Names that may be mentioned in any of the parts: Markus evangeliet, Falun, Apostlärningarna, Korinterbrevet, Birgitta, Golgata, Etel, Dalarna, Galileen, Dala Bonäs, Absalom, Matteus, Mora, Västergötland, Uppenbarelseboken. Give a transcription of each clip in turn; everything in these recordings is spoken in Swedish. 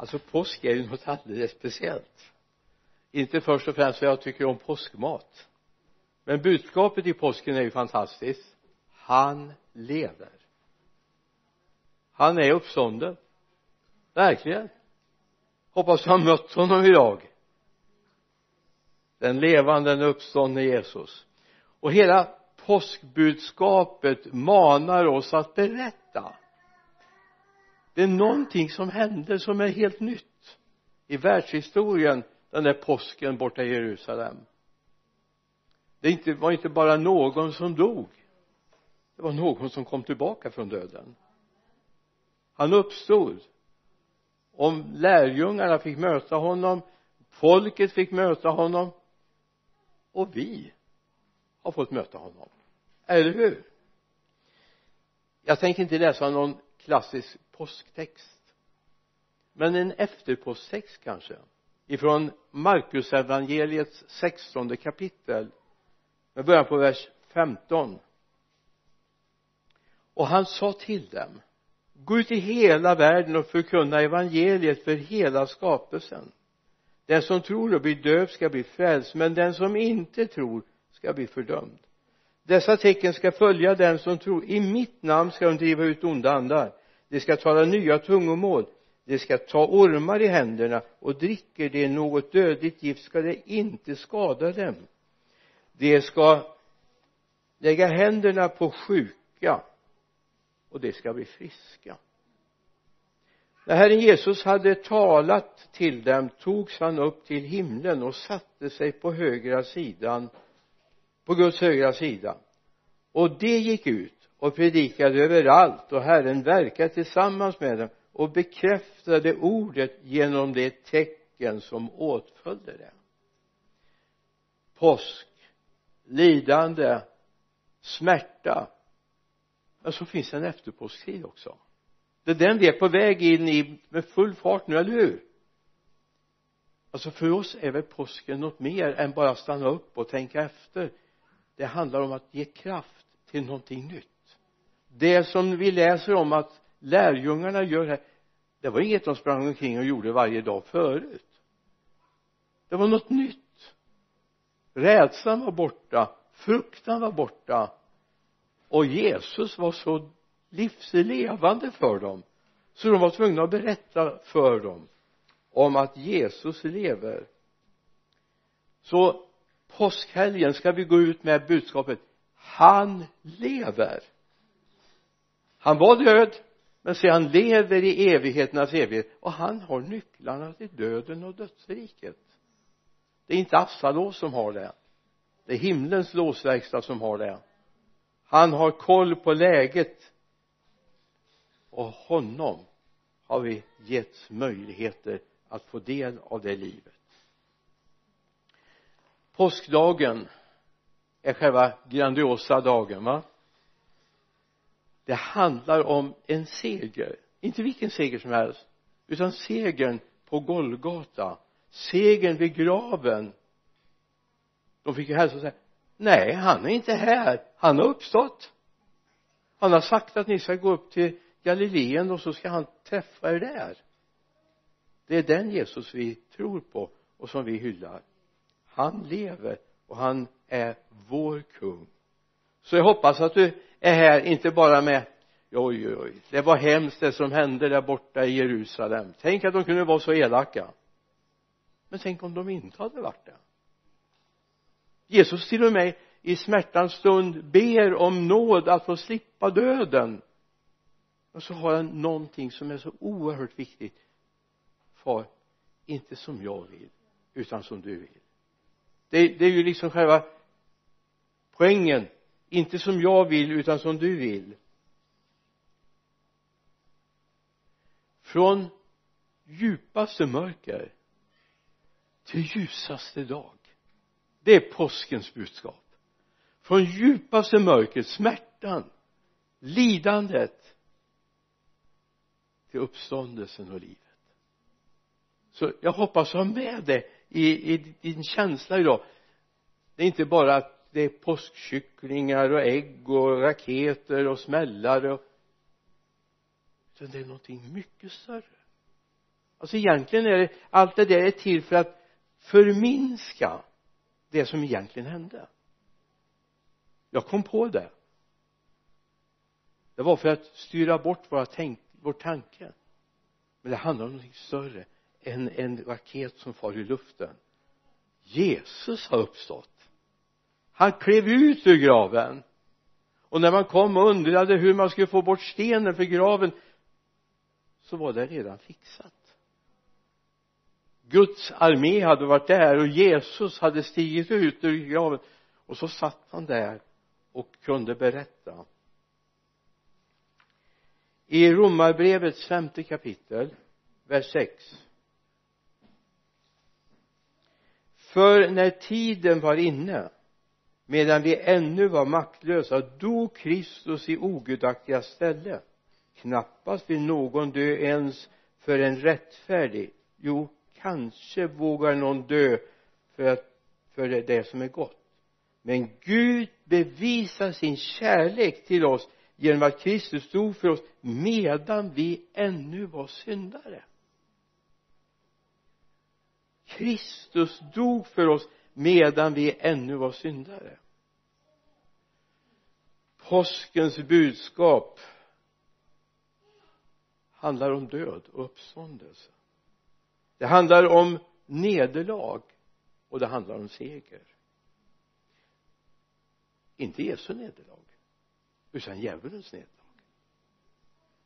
Alltså påsk är ju något alldeles speciellt. Inte först och främst för jag tycker om påskmat. Men budskapet i påsken är ju fantastiskt. Han lever. Han är uppstånden. Verkligen. Hoppas du har mött honom idag. Den levande, den uppståndne Jesus. Och hela påskbudskapet manar oss att berätta. Det är någonting som händer som är helt nytt i världshistorien, den där påsken borta i Jerusalem. Det var inte bara någon som dog. Det var någon som kom tillbaka från döden. Han uppstod. Om lärjungarna fick möta honom, folket fick möta honom, och vi har fått möta honom. Eller hur? Jag tänker inte läsa någon klassisk påsktext, men en efterpåsktext kanske, ifrån Markus evangeliets 16 kapitel. Vi börjar på vers 15. Och han sa till dem: gå ut i hela världen och förkunna evangeliet för hela skapelsen. Den som tror och blir döpt ska bli frälst, men den som inte tror ska bli fördömd. Dessa tecken ska följa den som tror. I mitt namn ska de driva ut onda andar. De ska tala nya tungomål. De ska ta ormar i händerna, och dricker de något dödligt gift ska det inte skada dem. De ska lägga händerna på sjuka, och det ska bli friska. När Herren Jesus hade talat till dem togs han upp till himlen och satte sig på högra sidan, på Guds högra sida. Och de gick ut och predikade överallt, och Herren verkade tillsammans med dem och bekräftade ordet genom det tecken som åtföljde det. Påsk, lidande, smärta. Men så finns det en efterpåsktid också. Det är den vi är på väg in i med full fart nu, eller hur? Alltså för oss är väl påsken något mer än bara stanna upp och tänka efter. Det handlar om att ge kraft till någonting nytt. Det som vi läser om att lärjungarna gör här, det var inget de sprang omkring och gjorde varje dag förut. Det var något nytt. Rädslan var borta, fruktan var borta, och Jesus var så livslevande för dem så de var tvungna att berätta för dem om att Jesus lever. Så påskhelgen ska vi gå ut med budskapet: han lever. Han var död, men se, han lever i evigheternas evighet, och han har nycklarna till döden och dödsriket. Det är inte Absalom som har det. Det är himlens låsverkstad som har det. Han har koll på läget, och honom har vi getts möjligheter att få del av det livet. Påskdagen är själva grandiosa dagen, va? Det handlar om en seger. Inte vilken seger som helst, utan segern på Golgata. Segern vid graven. De fick ju hälsa och säga: nej, han är inte här. Han har uppstått. Han har sagt att ni ska gå upp till Galileen, och så ska han träffa er där. Det är den Jesus vi tror på och som vi hyllar. Han lever, och han är vår kung. Så jag hoppas att du är här inte bara med: oj, oj, det var hemskt det som hände där borta i Jerusalem. Tänk att de kunde vara så elaka. Men tänk om de inte hade varit det. Jesus till och med i smärtans stund ber om nåd att få slippa döden. Och så har han någonting som är så oerhört viktigt: far, inte som jag vill, utan som du vill. Det är ju liksom själva poängen. Inte som jag vill, utan som du vill. Från djupaste mörker till ljusaste dag. Det är påskens budskap. Från djupaste mörker, smärtan, lidandet, till uppståndelsen och livet. Så jag hoppas ha med det i din känsla idag. Det är inte bara att det är påskkycklingar och ägg och raketer och smällare, utan det är någonting mycket större. Alltså egentligen är det, allt det där är till för att förminska det som egentligen hände. Jag kom på det. Det var för att styra bort vår tanke. Men det handlar om något större än en raket som far i luften. Jesus har uppstått. Han klev ut ur graven. Och när man kom och undrade hur man skulle få bort stenen för graven, så var det redan fixat. Guds armé hade varit där och Jesus hade stigit ut ur graven. Och så satt han där och kunde berätta. I Romarbrevets 5:e kapitel, vers 6. För när tiden var inne, medan vi ännu var maktlösa, dog Kristus i ogudaktiga ställe. Knappast vill någon dö ens för en rättfärdig. Jo, kanske vågar någon dö för det som är gott. Men Gud bevisar sin kärlek till oss genom att Kristus stod för oss medan vi ännu var syndare. Kristus dog för oss medan vi ännu var syndare. Påskens budskap handlar om död och uppståndelse. Det handlar om nederlag och det handlar om seger. Inte Jesu nederlag, utan djävulens nederlag.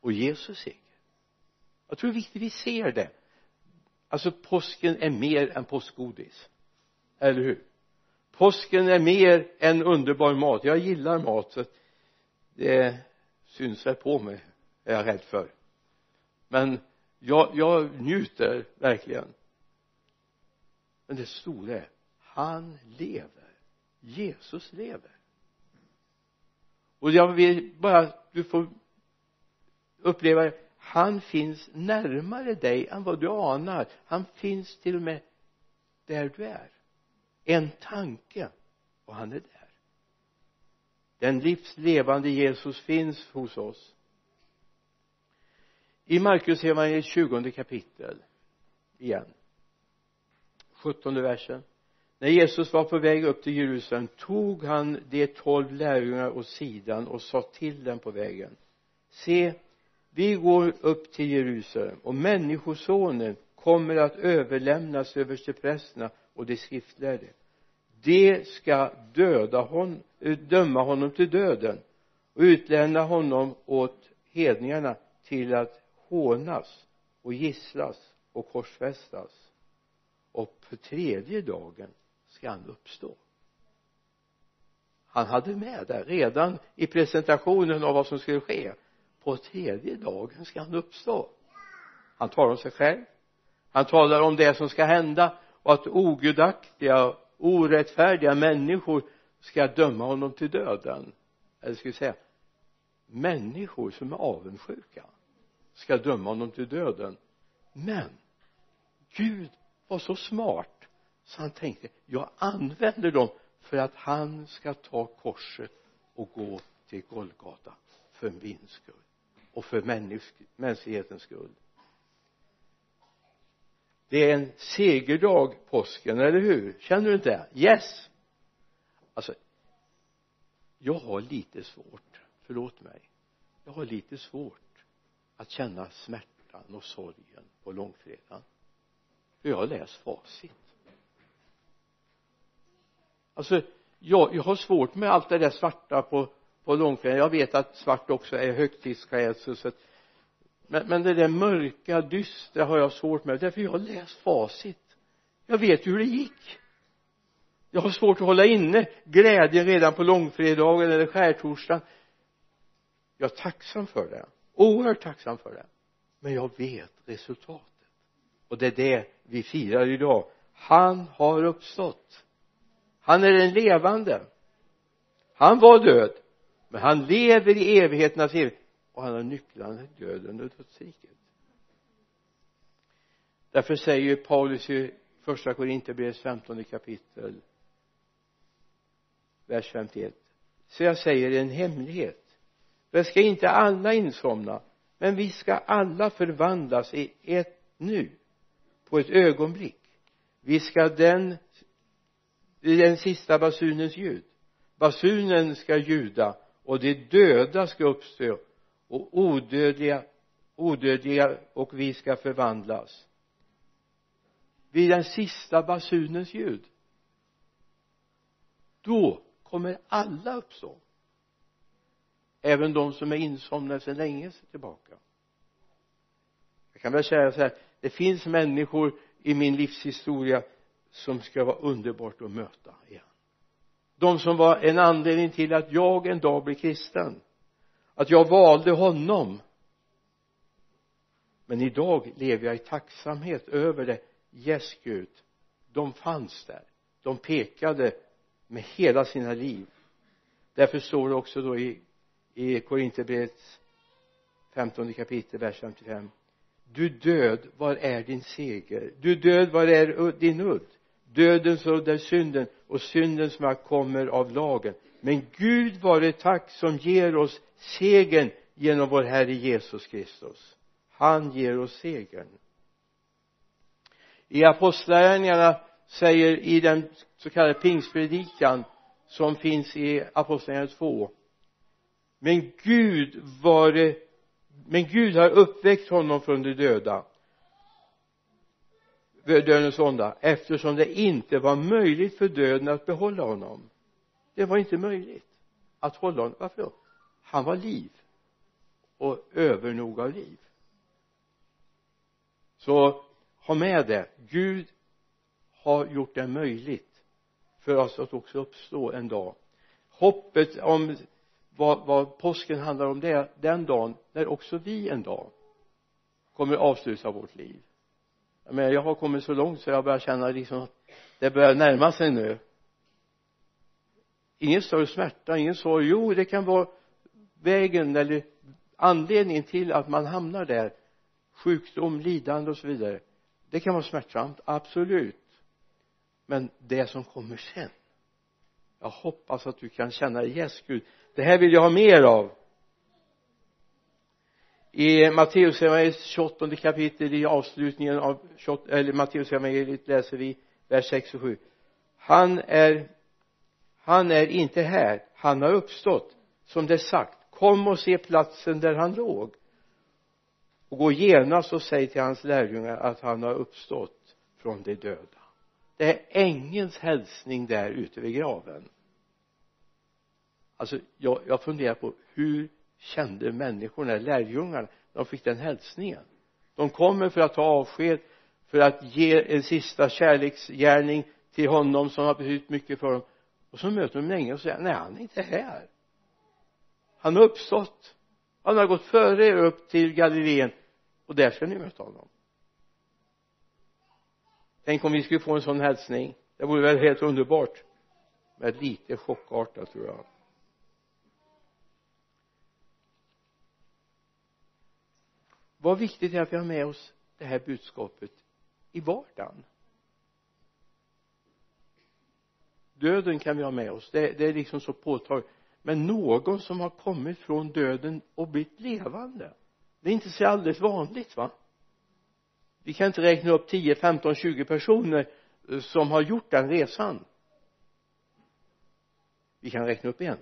Och Jesus seger. Jag tror det är viktigt vi ser det. Alltså påsken är mer än påskgodis. Eller hur? Påsken är mer än underbar mat. Jag gillar mat, så det syns väl på mig, är jag rädd för. Men jag njuter verkligen. Men det stod det. Han lever. Jesus lever. Och jag vill bara du får uppleva det. Han finns närmare dig än vad du anar. Han finns till och med där du är. En tanke. Och han är där. Den livslevande Jesus finns hos oss. I Markus evangeliet 20 kapitel igen. 17 versen. När Jesus var på väg upp till Jerusalem tog han de 12 lärjungarna åt sidan och sa till dem på vägen. Se, vi går upp till Jerusalem och människosonen kommer att överlämnas översteprästerna och de skriftlärde. De ska döma honom till döden och utlämna honom åt hedningarna till att hånas och gisslas och korsfästas. Och på tredje dagen ska han uppstå. Han hade med det redan i presentationen av vad som skulle ske. På tredje dagen ska han uppstå. Han talar om sig själv. Han talar om det som ska hända. Och att ogudaktiga, orättfärdiga människor ska döma honom till döden. Eller ska vi säga, människor som är avundsjuka ska döma honom till döden. Men Gud var så smart så han tänkte, jag använder dem för att han ska ta korset och gå till Golgata för min skull och för mänsklighetens skull. Det är en segerdag påsken, eller hur? Känner du inte det? Yes! Alltså, jag har lite svårt, förlåt mig, jag har lite svårt att känna smärtan och sorgen på långfredagen. För jag har läst facit. Alltså, jag har svårt med allt det där svarta på långfredagen. Jag vet att svart också är högtidsklädsel. Men det där mörka, dystra har jag svårt med. Därför jag har läst facit. Jag vet hur det gick. Jag har svårt att hålla inne glädjen redan på långfredagen eller skärtorsdagen. Jag är tacksam för det. Oerhört tacksam för det. Men jag vet resultatet. Och det är det vi firar idag. Han har uppstått. Han är den levande. Han var död. Men han lever i evigheternas evighet. Och han har nycklarna till döden och dödsriket. Därför säger Paulus i första Korinterbrevet 15 kapitel. Vers 51. Så jag säger en hemlighet. Vi ska inte alla insomna, men vi ska alla förvandlas i ett nu på ett ögonblick viskar den sista basunens ljud. Basunen ska ljuda och de döda ska uppstå och odödliga och vi ska förvandlas. Vid den sista basunens ljud, då kommer alla uppstå, även de som är insomnade sedan länge tillbaka. Jag kan väl säga så här: det finns människor i min livshistoria som ska vara underbart att möta igen. De som var en anledning till att jag en dag blev kristen, att jag valde honom. Men idag lever jag i tacksamhet över det. Yes, Gud, de fanns där, de pekade med hela sina liv. Därför står det också då i Korinterbrevet 15 kapitel vers 55: du död, var är din seger? Du död, var är din udd? Dödens udd är synden, och syndens makt kommer av lagen. Men Gud vare tack som ger oss segern genom vår Herre Jesus Kristus. Han ger oss segern. I Apostlärningarna säger, i den så kallade pingstpredikan som finns i Apostlärningarna 2: Men Gud har uppväckt honom från de döda, dödens onda, eftersom det inte var möjligt för döden att behålla honom. Det var inte möjligt att hålla honom. Varför då? Han var liv och övernog av liv. Så ha med det. Gud har gjort det möjligt för oss att också uppstå en dag. Hoppet om vad påsken handlar om, det den dagen när också vi en dag kommer avsluta vårt liv. Men jag har kommit så långt så jag börjar känna liksom att det börjar närma sig nu. Ingen större smärta, ingen sorg. Jo, det kan vara vägen eller anledningen till att man hamnar där. Sjukdom, lidande och så vidare. Det kan vara smärtsamt, absolut. Men det som kommer sen, jag hoppas att du kan känna: yes, Gud, det här vill jag ha mer av. I Matteus evangeliet 28 kapitel, i avslutningen av Matteus evangeliet, läser vi vers 6 och 7. Han är inte här, han har uppstått, som det sagt. Kom och se platsen där han låg. Och gå genast och säg till hans lärjungar att han har uppstått från de döda. Det är ängens hälsning där ute vid graven. Alltså jag funderar på hur kände människorna, lärjungarna, de fick den hälsningen. De kommer för att ta avsked, för att ge en sista kärleksgärning till honom som har betytt mycket för dem. Och så möter de en ängel och säger: nej, han är inte här. Han har uppstått. Han har gått före er upp till Galileen, och där ska ni möta honom. Tänk om vi skulle få en sån hälsning. Det vore väl helt underbart. Men lite chockartat, tror jag. Vad viktigt är att vi har med oss det här budskapet i vardagen. Döden kan vi ha med oss. Det är liksom så påtagligt. Men någon som har kommit från döden och blivit levande, det är inte så alldeles vanligt, va? Vi kan inte räkna upp 10, 15, 20 personer som har gjort den resan. Vi kan räkna upp en.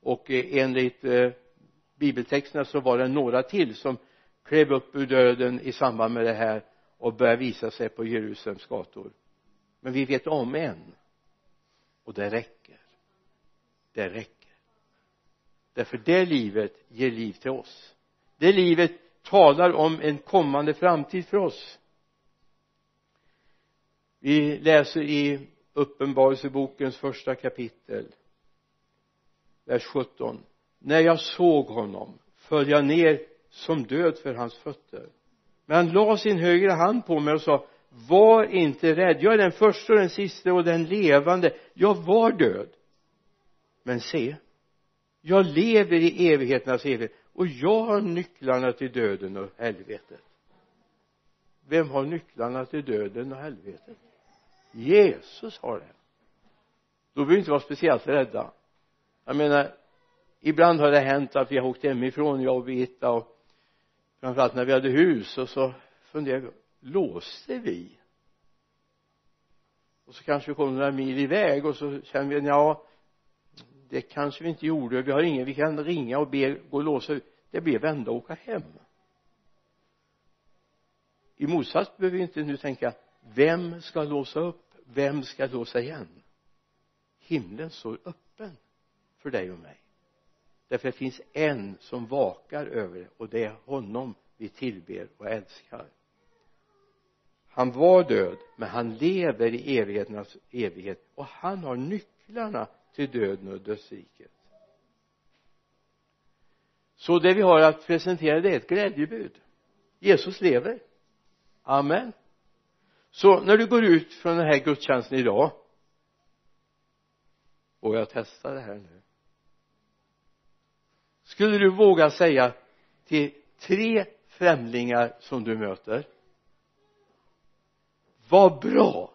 Och enligt bibeltexterna så var det några till som klev upp ur döden i samband med det här och började visa sig på Jerusalems gator. Men vi vet om en. Och det räcker. Det räcker. Därför det livet ger liv till oss. Det livet talar om en kommande framtid för oss. Vi läser i Uppenbarelsebokens första kapitel, vers 17: när jag såg honom föll jag ner som död för hans fötter. Men han la sin högra hand på mig och sa: var inte rädd, jag är den första och den sista och den levande. Jag var död, men se, jag lever i evigheternas evighet, och jag har nycklarna till döden och helvetet. Vem har nycklarna till döden och helvetet? Jesus har det. Då behöver vi inte vara speciellt rädda. Jag menar, ibland har det hänt att vi har åkt hemifrån, jag och Birgitta, och framförallt när vi hade hus, och så funderar, låste vi? Och så kanske vi kommer några mil iväg och så känner vi, ja, det kanske vi inte gjorde, vi har ingen, vi kan ringa och be, gå och låsa ut. Det blir vända och åka hem. I motsats behöver vi inte nu tänka, vem ska låsa upp, vem ska låsa igen? Himlen står öppen för dig och mig. Därför det finns en som vakar över det, och det är honom vi tillber och älskar. Han var död, men han lever i evigheternas evighet, och han har nycklarna till döden och dödsriket. Så det vi har att presentera, det är ett glädjebud. Jesus lever. Amen. Så när du går ut från den här gudstjänsten idag, och jag testar det här nu, skulle du våga säga till 3 främlingar som du möter: vad bra,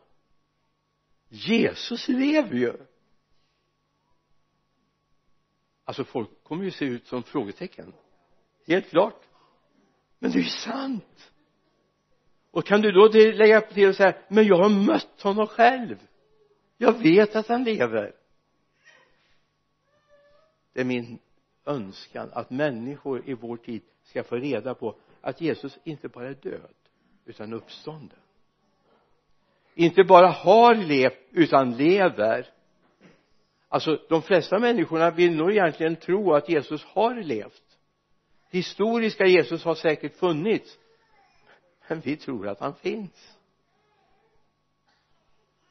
Jesus lever ju. Alltså folk kommer ju se ut som frågetecken. Helt klart. Men det är ju sant. Och kan du då lägga på till och säga, men jag har mött honom själv. Jag vet att han lever. Det är min önskan att människor i vår tid ska få reda på att Jesus inte bara är död, utan uppstånden. Inte bara har levt, utan lever. Alltså de flesta människorna vill nog egentligen tro att Jesus har levt. Historiska Jesus har säkert funnits, men vi tror att han finns.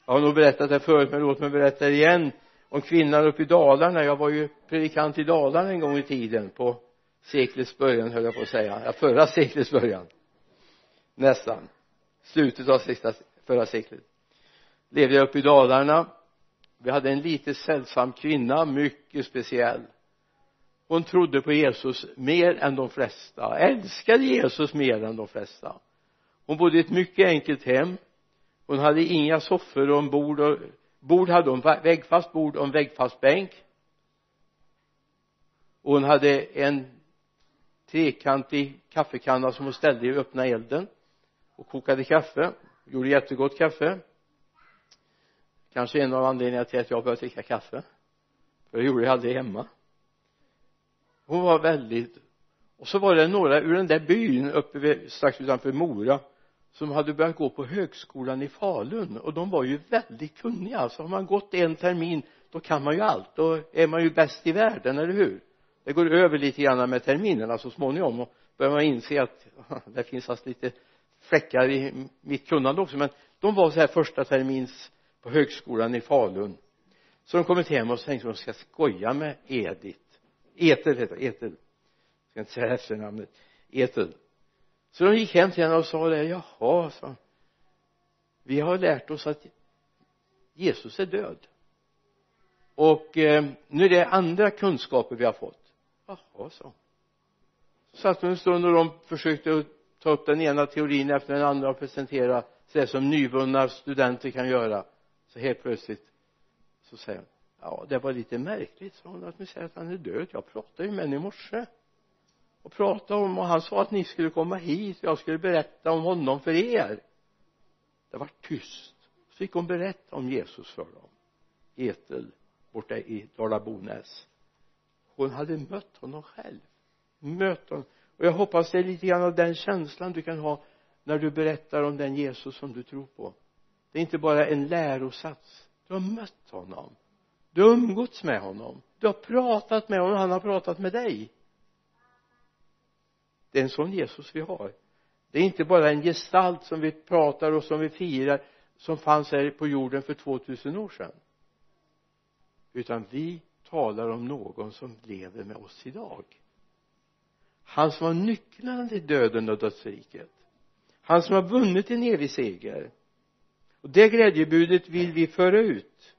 Jag har nog berättat det förut, men låt mig berätta igen om kvinnan uppe i Dalarna. Jag var ju predikant i Dalarna en gång i tiden, på seklets början höll jag på att säga. Ja, förra seklets början. Nästan. Slutet av förra seklet. Levde jag uppe i Dalarna. Vi hade en lite sällsam kvinna, mycket speciell. Hon trodde på Jesus mer än de flesta. Älskade Jesus mer än de flesta. Hon bodde i ett mycket enkelt hem. Hon hade inga soffor och en bord. Bord hade hon, väggfast bord och en väggfast bänk. Och hon hade en trekantig kaffekanna som hon ställde i öppna elden. Och kokade kaffe. Gjorde jättegott kaffe. Kanske en av anledningarna till att jag började dricka kaffe. För det gjorde jag aldrig hemma. Hon var väldigt... Och så var det några ur den där byn uppe vid, strax utanför Mora, som hade börjat gå på högskolan i Falun. Och de var ju väldigt kunniga. Alltså har man gått en termin, då kan man ju allt. Då är man ju bäst i världen, eller hur? Det går över lite grann med terminerna så småningom. Och börjar man inse att det finns alltså lite fläckar i mitt kunnande också. Men de var så här första termins på högskolan i Falun. Så de kommit hem och tänkte att de ska skoja med Edith. Etel heter Etel. Jag ska inte säga efternamnet. Etel. Så de gick hem till henne och sa det. Jaha, så. Vi har lärt oss att Jesus är död. Och nu är det andra kunskaper vi har fått. Jaha, så. Så satt de en stund och de försökte att ta upp den ena teorin efter den andra och presentera sig som nyvunna studenter kan göra. Så helt plötsligt så säger hon, ja, det var lite märkligt, sa hon, att ni säger att han är död. Jag pratade ju med henne i morse och pratade om, och han sa att ni skulle komma hit och jag skulle berätta om honom för er. Det var tyst. Så fick hon berätta om Jesus för dem. Etel, borta i Dala Bonäs. Hon hade mött honom själv. Mött honom. Och jag hoppas det är lite grann av den känslan du kan ha när du berättar om den Jesus som du tror på. Det är inte bara en lärosats. Du har mött honom. Du har umgåtts med honom. Du har pratat med honom. Han har pratat med dig. Det är en sån Jesus vi har. Det är inte bara en gestalt som vi pratar och som vi firar, som fanns här på jorden för 2000 år sedan. Utan vi talar om någon som lever med oss idag. Han som har nycklarna till döden och dödsriket. Han som har vunnit en evig seger. Och det glädjebudet vill vi föra ut.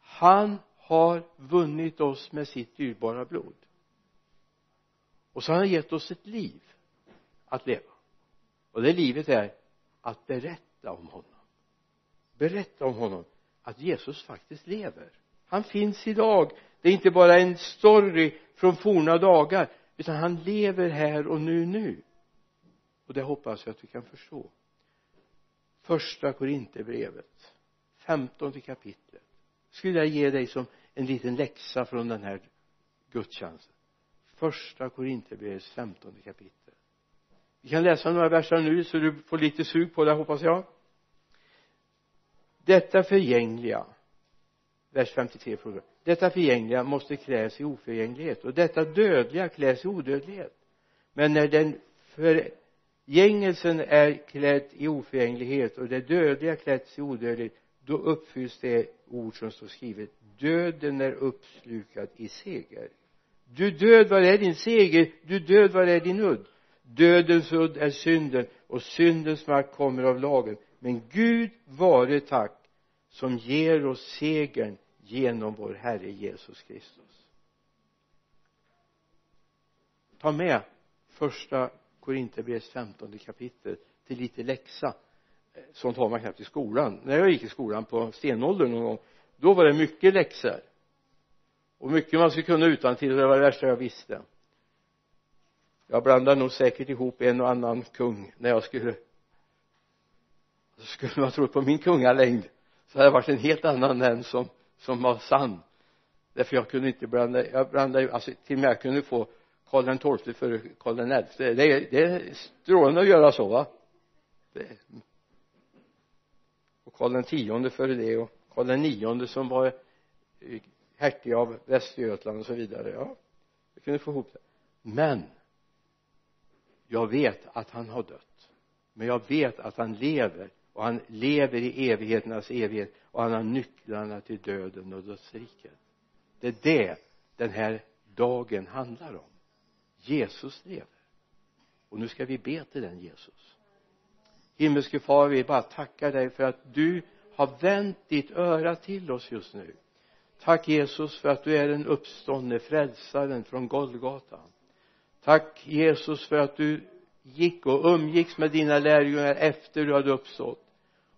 Han har vunnit oss med sitt dyrbara blod. Och så har han gett oss ett liv att leva. Och det livet är att berätta om honom. Berätta om honom. Att Jesus faktiskt lever. Han finns idag. Det är inte bara en story från forna dagar. Utan han lever här och nu. Och det hoppas jag att vi kan förstå. Första Korinterbrevet, 15 kapitlet. Skulle jag ge dig som en liten läxa från den här gudstjänsten. Första Korinterbrevet, 15 kapitel. Vi kan läsa några verser nu så du får lite sug på det, hoppas jag. Detta förgängliga, vers 53 frågor. Detta förgängliga måste kläs i oförgänglighet och detta dödliga kläs i odödlighet. Men när den förgängelsen är klädd i oförgänglighet och det dödliga kläds i odödlighet, då uppfylls det ord som står skrivet: döden är uppslukad i seger. Du död, var är din seger? Du död, var är din udd? Dödens udd är synden och syndens makt kommer av lagen. Men Gud vare tack som ger oss segern genom vår Herre Jesus Kristus. Ta med första Korinthierbrevets 15 kapitel till lite läxa. Sånt har man knappt i skolan. När jag gick i skolan på stenåldern någon gång, då var det mycket läxor. Och mycket man skulle kunna utantill, det var det värsta jag visste. Jag blandade nog säkert ihop en och annan kung när jag skulle. Så skulle man tro på min kungalängd så hade det varit en helt annan än som var sann. Därför jag kunde inte blanda, alltså till och med jag kunde få Karl XII för Karl XI. Det är strålande att göra så, va? Och Karl X före det och Karl IX som var hertig av Västergötland och så vidare. Ja, jag kunde få ihop det. Men jag vet att han har dött. Men jag vet att han lever. Och han lever i evigheternas evighet. Och han har nycklarna till döden och dödsriket. Det är det den här dagen handlar om. Jesus lever. Och nu ska vi be till den Jesus. Himmelske far, vi bara tackar dig för att du har vänt ditt öra till oss just nu. Tack Jesus för att du är den uppståndne frälsaren från Golgata. Tack Jesus för att du gick och umgicks med dina lärjungar efter du hade uppstått.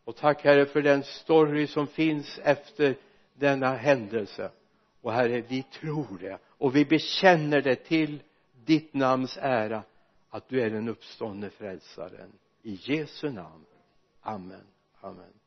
Och tack Herre för den story som finns efter denna händelse. Och Herre, vi tror det och vi bekänner det till ditt namns ära att du är den uppståndne frälsaren. I Jesu namn. Amen. Amen.